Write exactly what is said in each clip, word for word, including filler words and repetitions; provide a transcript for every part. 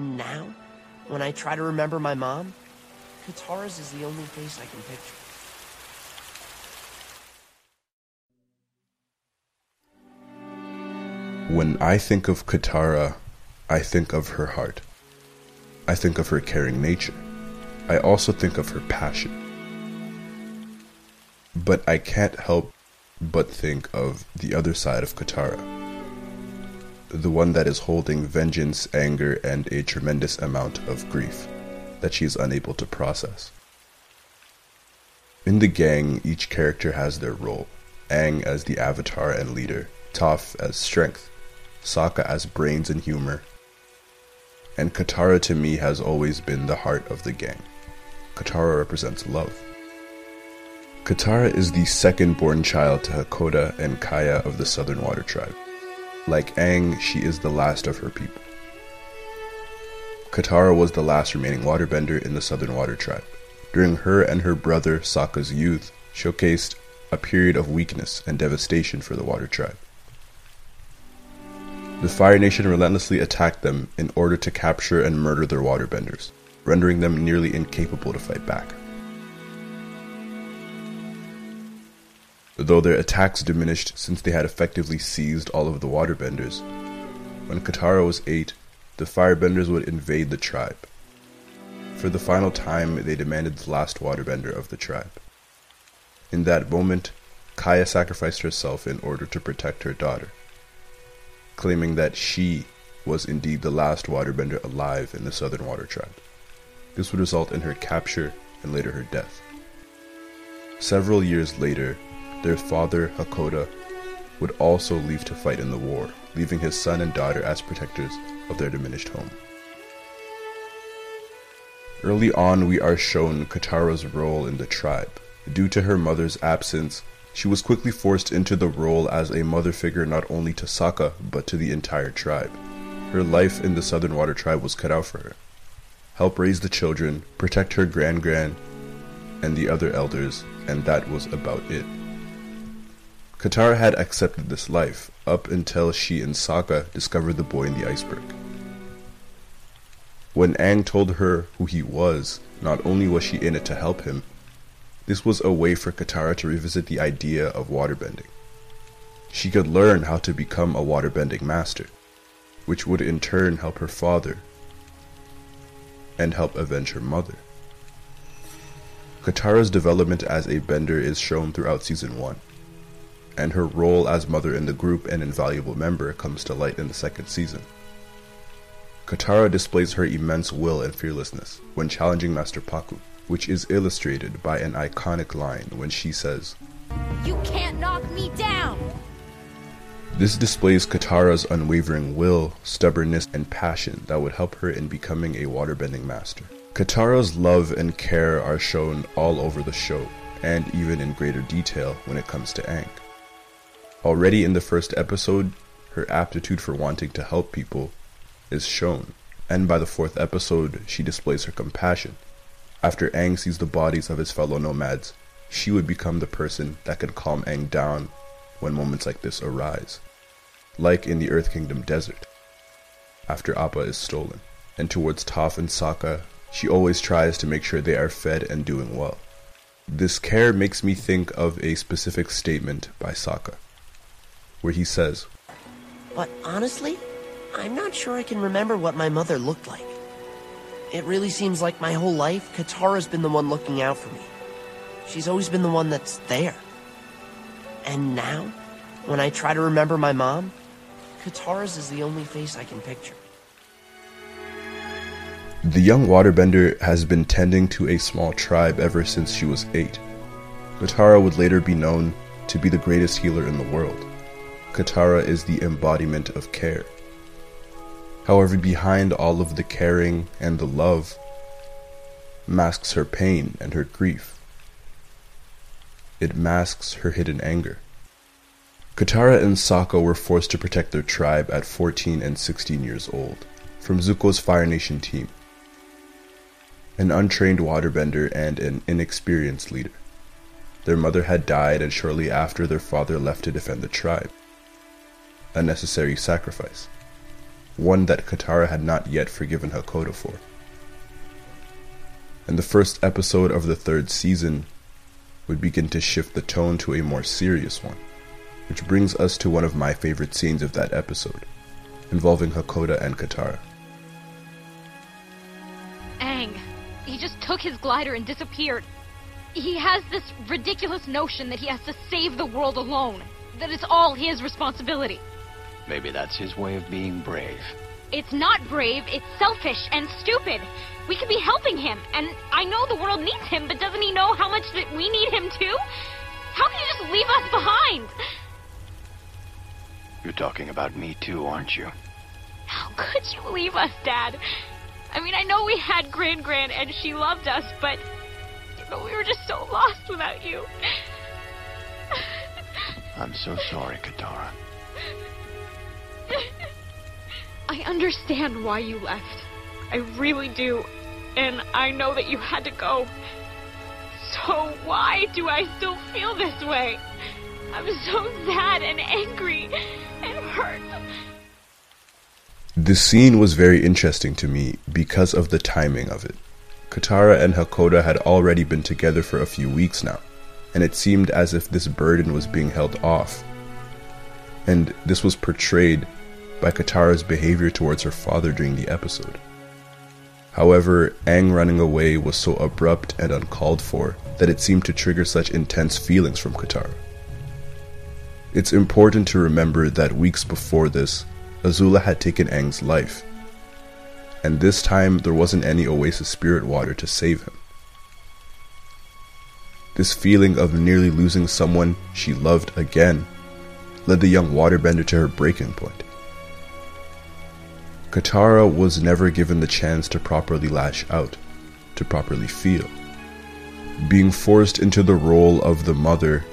And now, when I try to remember my mom, Katara's is the only face I can picture. When I think of Katara, I think of her heart. I think of her caring nature. I also think of her passion. But I can't help but think of the other side of Katara. The one that is holding vengeance, anger, and a tremendous amount of grief that she is unable to process. In the gang, each character has their role. Aang as the avatar and leader, Toph as strength, Sokka as brains and humor, and Katara to me has always been the heart of the gang. Katara represents love. Katara is the second-born child to Hakoda and Kaya of the Southern Water Tribe. Like Aang, she is the last of her people. Katara was the last remaining waterbender in the Southern Water Tribe. During her and her brother Sokka's youth showcased a period of weakness and devastation for the Water Tribe. The Fire Nation relentlessly attacked them in order to capture and murder their waterbenders, rendering them nearly incapable to fight back. Though their attacks diminished since they had effectively seized all of the waterbenders, when Katara was eight, the firebenders would invade the tribe. For the final time, they demanded the last waterbender of the tribe. In that moment, Kaya sacrificed herself in order to protect her daughter, claiming that she was indeed the last waterbender alive in the Southern Water Tribe. This would result in her capture and later her death. Several years later, their father, Hakoda, would also leave to fight in the war, leaving his son and daughter as protectors of their diminished home. Early on, we are shown Katara's role in the tribe. Due to her mother's absence, she was quickly forced into the role as a mother figure not only to Sokka, but to the entire tribe. Her life in the Southern Water Tribe was cut out for her. Help raise the children, protect her Gran-Gran, and the other elders, and that was about it. Katara had accepted this life, up until she and Sokka discovered the boy in the iceberg. When Aang told her who he was, not only was she in it to help him, this was a way for Katara to revisit the idea of waterbending. She could learn how to become a waterbending master, which would in turn help her father and help avenge her mother. Katara's development as a bender is shown throughout Season one, and her role as mother in the group and invaluable member comes to light in the second season. Katara displays her immense will and fearlessness when challenging Master Pakku, which is illustrated by an iconic line when she says, "You can't knock me down!" This displays Katara's unwavering will, stubbornness, and passion that would help her in becoming a waterbending master. Katara's love and care are shown all over the show, and even in greater detail when it comes to Aang. Already in the first episode, her aptitude for wanting to help people is shown, and by the fourth episode, she displays her compassion. After Aang sees the bodies of his fellow nomads, she would become the person that could calm Aang down when moments like this arise, like in the Earth Kingdom desert, after Appa is stolen. And towards Toph and Sokka, she always tries to make sure they are fed and doing well. This care makes me think of a specific statement by Sokka, where he says, "But honestly, I'm not sure I can remember what my mother looked like. It really seems like my whole life, Katara's been the one looking out for me. She's always been the one that's there. And now, when I try to remember my mom, Katara's is the only face I can picture." The young waterbender has been tending to a small tribe ever since she was eight. Katara would later be known to be the greatest healer in the world. Katara is the embodiment of care. However, behind all of the caring and the love masks her pain and her grief. It masks her hidden anger. Katara and Sokka were forced to protect their tribe at fourteen and sixteen years old from Zuko's Fire Nation team, an untrained waterbender and an inexperienced leader. Their mother had died, and shortly after, their father left to defend the tribe, a necessary sacrifice. one that Katara had not yet forgiven Hakoda for. And the first episode of the third season would begin to shift the tone to a more serious one, which brings us to one of my favorite scenes of that episode, involving Hakoda and Katara. Aang, he just took his glider and disappeared. He has this ridiculous notion that he has to save the world alone, that it's all his responsibility. Maybe that's his way of being brave. It's not brave, it's selfish and stupid. We could be helping him, and I know the world needs him, but doesn't he know how much that we need him too? How can you just leave us behind? You're talking about me too, aren't you? How could you leave us, Dad? I mean, I know we had Gran-Gran and she loved us, but you know, we were just so lost without you. I'm so sorry, Katara. I understand why you left. I really do. And I know that you had to go. So why do I still feel this way? I'm so sad and angry and hurt. This scene was very interesting to me because of the timing of it. Katara and Hakoda had already been together for a few weeks now, and it seemed as if this burden was being held off. And this was portrayed by Katara's behavior towards her father during the episode. However, Aang running away was so abrupt and uncalled for that it seemed to trigger such intense feelings from Katara. It's important to remember that weeks before this, Azula had taken Aang's life, and this time there wasn't any Oasis Spirit Water to save him. This feeling of nearly losing someone she loved again led the young waterbender to her breaking point. Katara was never given the chance to properly lash out, to properly feel. Being forced into the role of the mother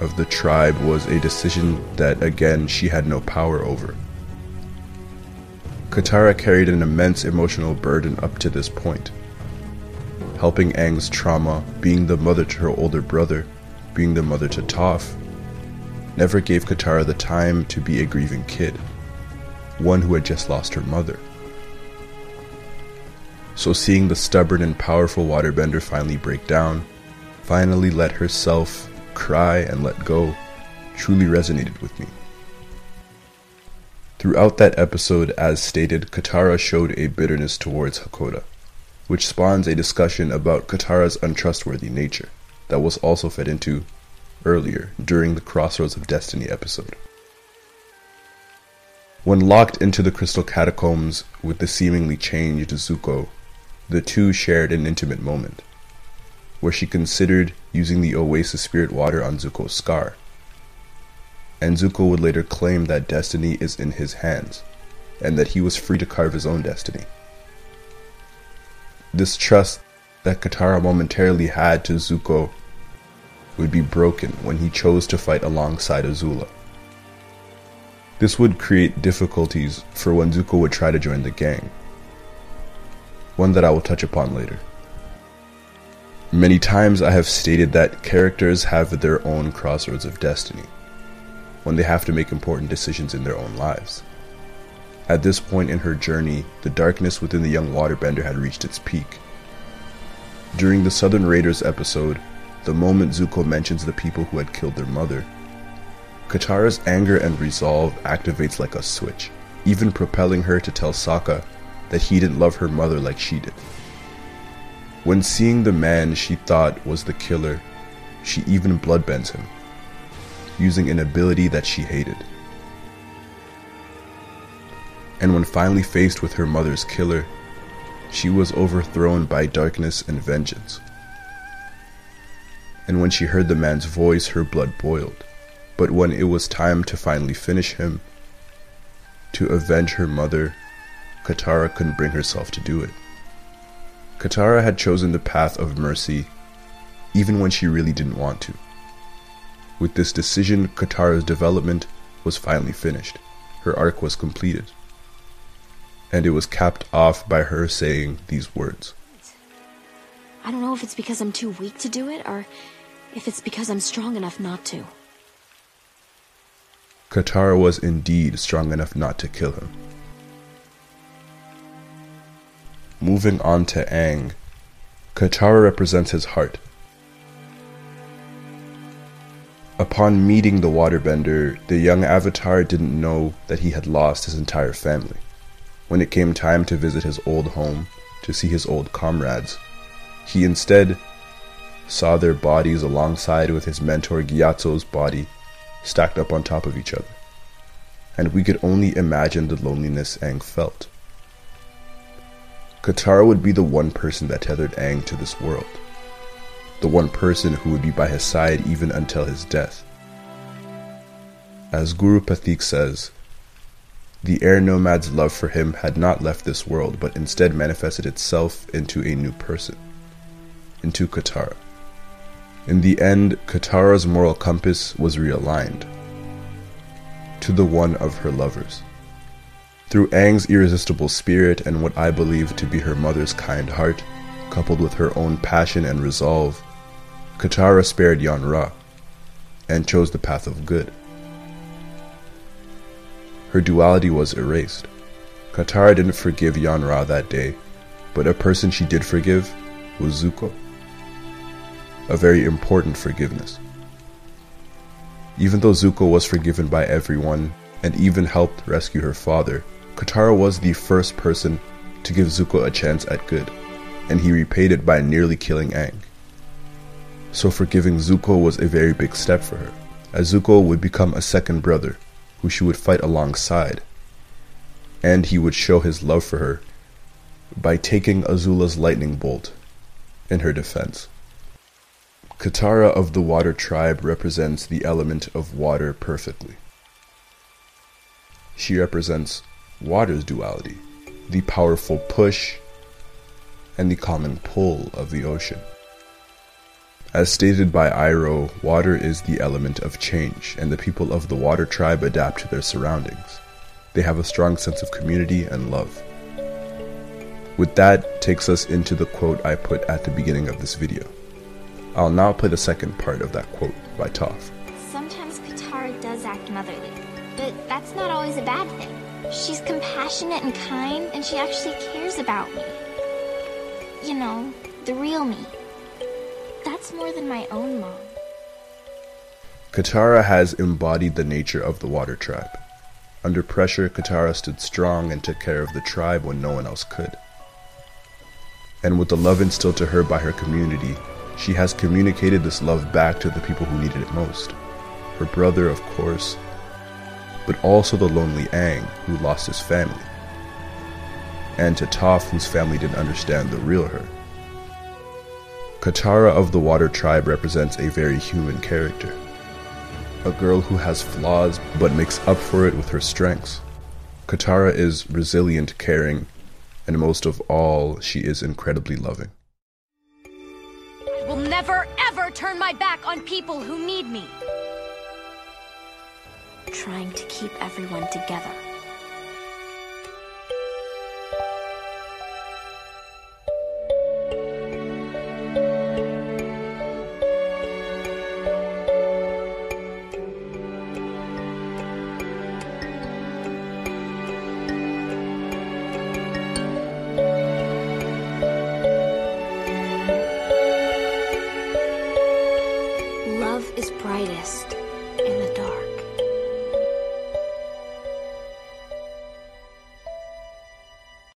of the tribe was a decision that, again, she had no power over. Katara carried an immense emotional burden up to this point. Helping Aang's trauma, being the mother to her older brother, being the mother to Toph, never gave Katara the time to be a grieving kid, one who had just lost her mother. So seeing the stubborn and powerful waterbender finally break down, finally let herself cry and let go, truly resonated with me. Throughout that episode, as stated, Katara showed a bitterness towards Hakoda, which spawns a discussion about Katara's untrustworthy nature that was also fed into earlier during the Crossroads of Destiny episode. When locked into the crystal catacombs with the seemingly changed Zuko, the two shared an intimate moment, where she considered using the Oasis Spirit Water on Zuko's scar. And Zuko would later claim that destiny is in his hands, and that he was free to carve his own destiny. This trust that Katara momentarily had to Zuko would be broken when he chose to fight alongside Azula. This would create difficulties for when Zuko would try to join the gang, one that I will touch upon later. Many times I have stated that characters have their own crossroads of destiny, when they have to make important decisions in their own lives. At this point in her journey, the darkness within the young waterbender had reached its peak. During the Southern Raiders episode, the moment Zuko mentions the people who had killed their mother, Katara's anger and resolve activates like a switch, even propelling her to tell Sokka that he didn't love her mother like she did. When seeing the man she thought was the killer, she even bloodbends him, using an ability that she hated. And when finally faced with her mother's killer, she was overthrown by darkness and vengeance. And when she heard the man's voice, her blood boiled. But when it was time to finally finish him, to avenge her mother, Katara couldn't bring herself to do it. Katara had chosen the path of mercy, even when she really didn't want to. With this decision, Katara's development was finally finished. Her arc was completed. And it was capped off by her saying these words. I don't know if it's because I'm too weak to do it, or if it's because I'm strong enough not to. Katara was indeed strong enough not to kill him. Moving on to Aang. Katara represents his heart. Upon meeting the waterbender, the young Avatar didn't know that he had lost his entire family. When it came time to visit his old home, to see his old comrades, he instead saw their bodies alongside with his mentor Gyatso's body, stacked up on top of each other. And we could only imagine the loneliness Aang felt. Katara would be the one person that tethered Aang to this world. The one person who would be by his side even until his death. As Guru Pathik says, the Air Nomad's love for him had not left this world, but instead manifested itself into a new person, into Katara. In the end, Katara's moral compass was realigned to the one of her lovers. Through Aang's irresistible spirit and what I believe to be her mother's kind heart, coupled with her own passion and resolve, Katara spared Yan Ra and chose the path of good. Her duality was erased. Katara didn't forgive Yan Ra that day, but a person she did forgive was Zuko. A very important forgiveness. Even though Zuko was forgiven by everyone and even helped rescue her father, Katara was the first person to give Zuko a chance at good, and he repaid it by nearly killing Aang. So forgiving Zuko was a very big step for her, as Zuko would become a second brother, who she would fight alongside, and he would show his love for her by taking Azula's lightning bolt in her defense. Katara of the Water Tribe represents the element of water perfectly. She represents water's duality, the powerful push and the calming pull of the ocean. As stated by Iroh, water is the element of change, and the people of the Water Tribe adapt to their surroundings. They have a strong sense of community and love. With that takes us into the quote I put at the beginning of this video. I'll now play the second part of that quote by Toph. Sometimes Katara does act motherly. But that's not always a bad thing. She's compassionate and kind, and she actually cares about me. You know, the real me. That's more than my own mom. Katara has embodied the nature of the Water Tribe. Under pressure, Katara stood strong and took care of the tribe when no one else could. And with the love instilled to her by her community, she has communicated this love back to the people who needed it most. Her brother, of course, but also the lonely Aang, who lost his family, and to Toph, whose family didn't understand the real her. Katara of the Water Tribe represents a very human character, a girl who has flaws but makes up for it with her strengths. Katara is resilient, caring, and most of all, she is incredibly loving. I will never, ever turn my back on people who need me. Trying to keep everyone together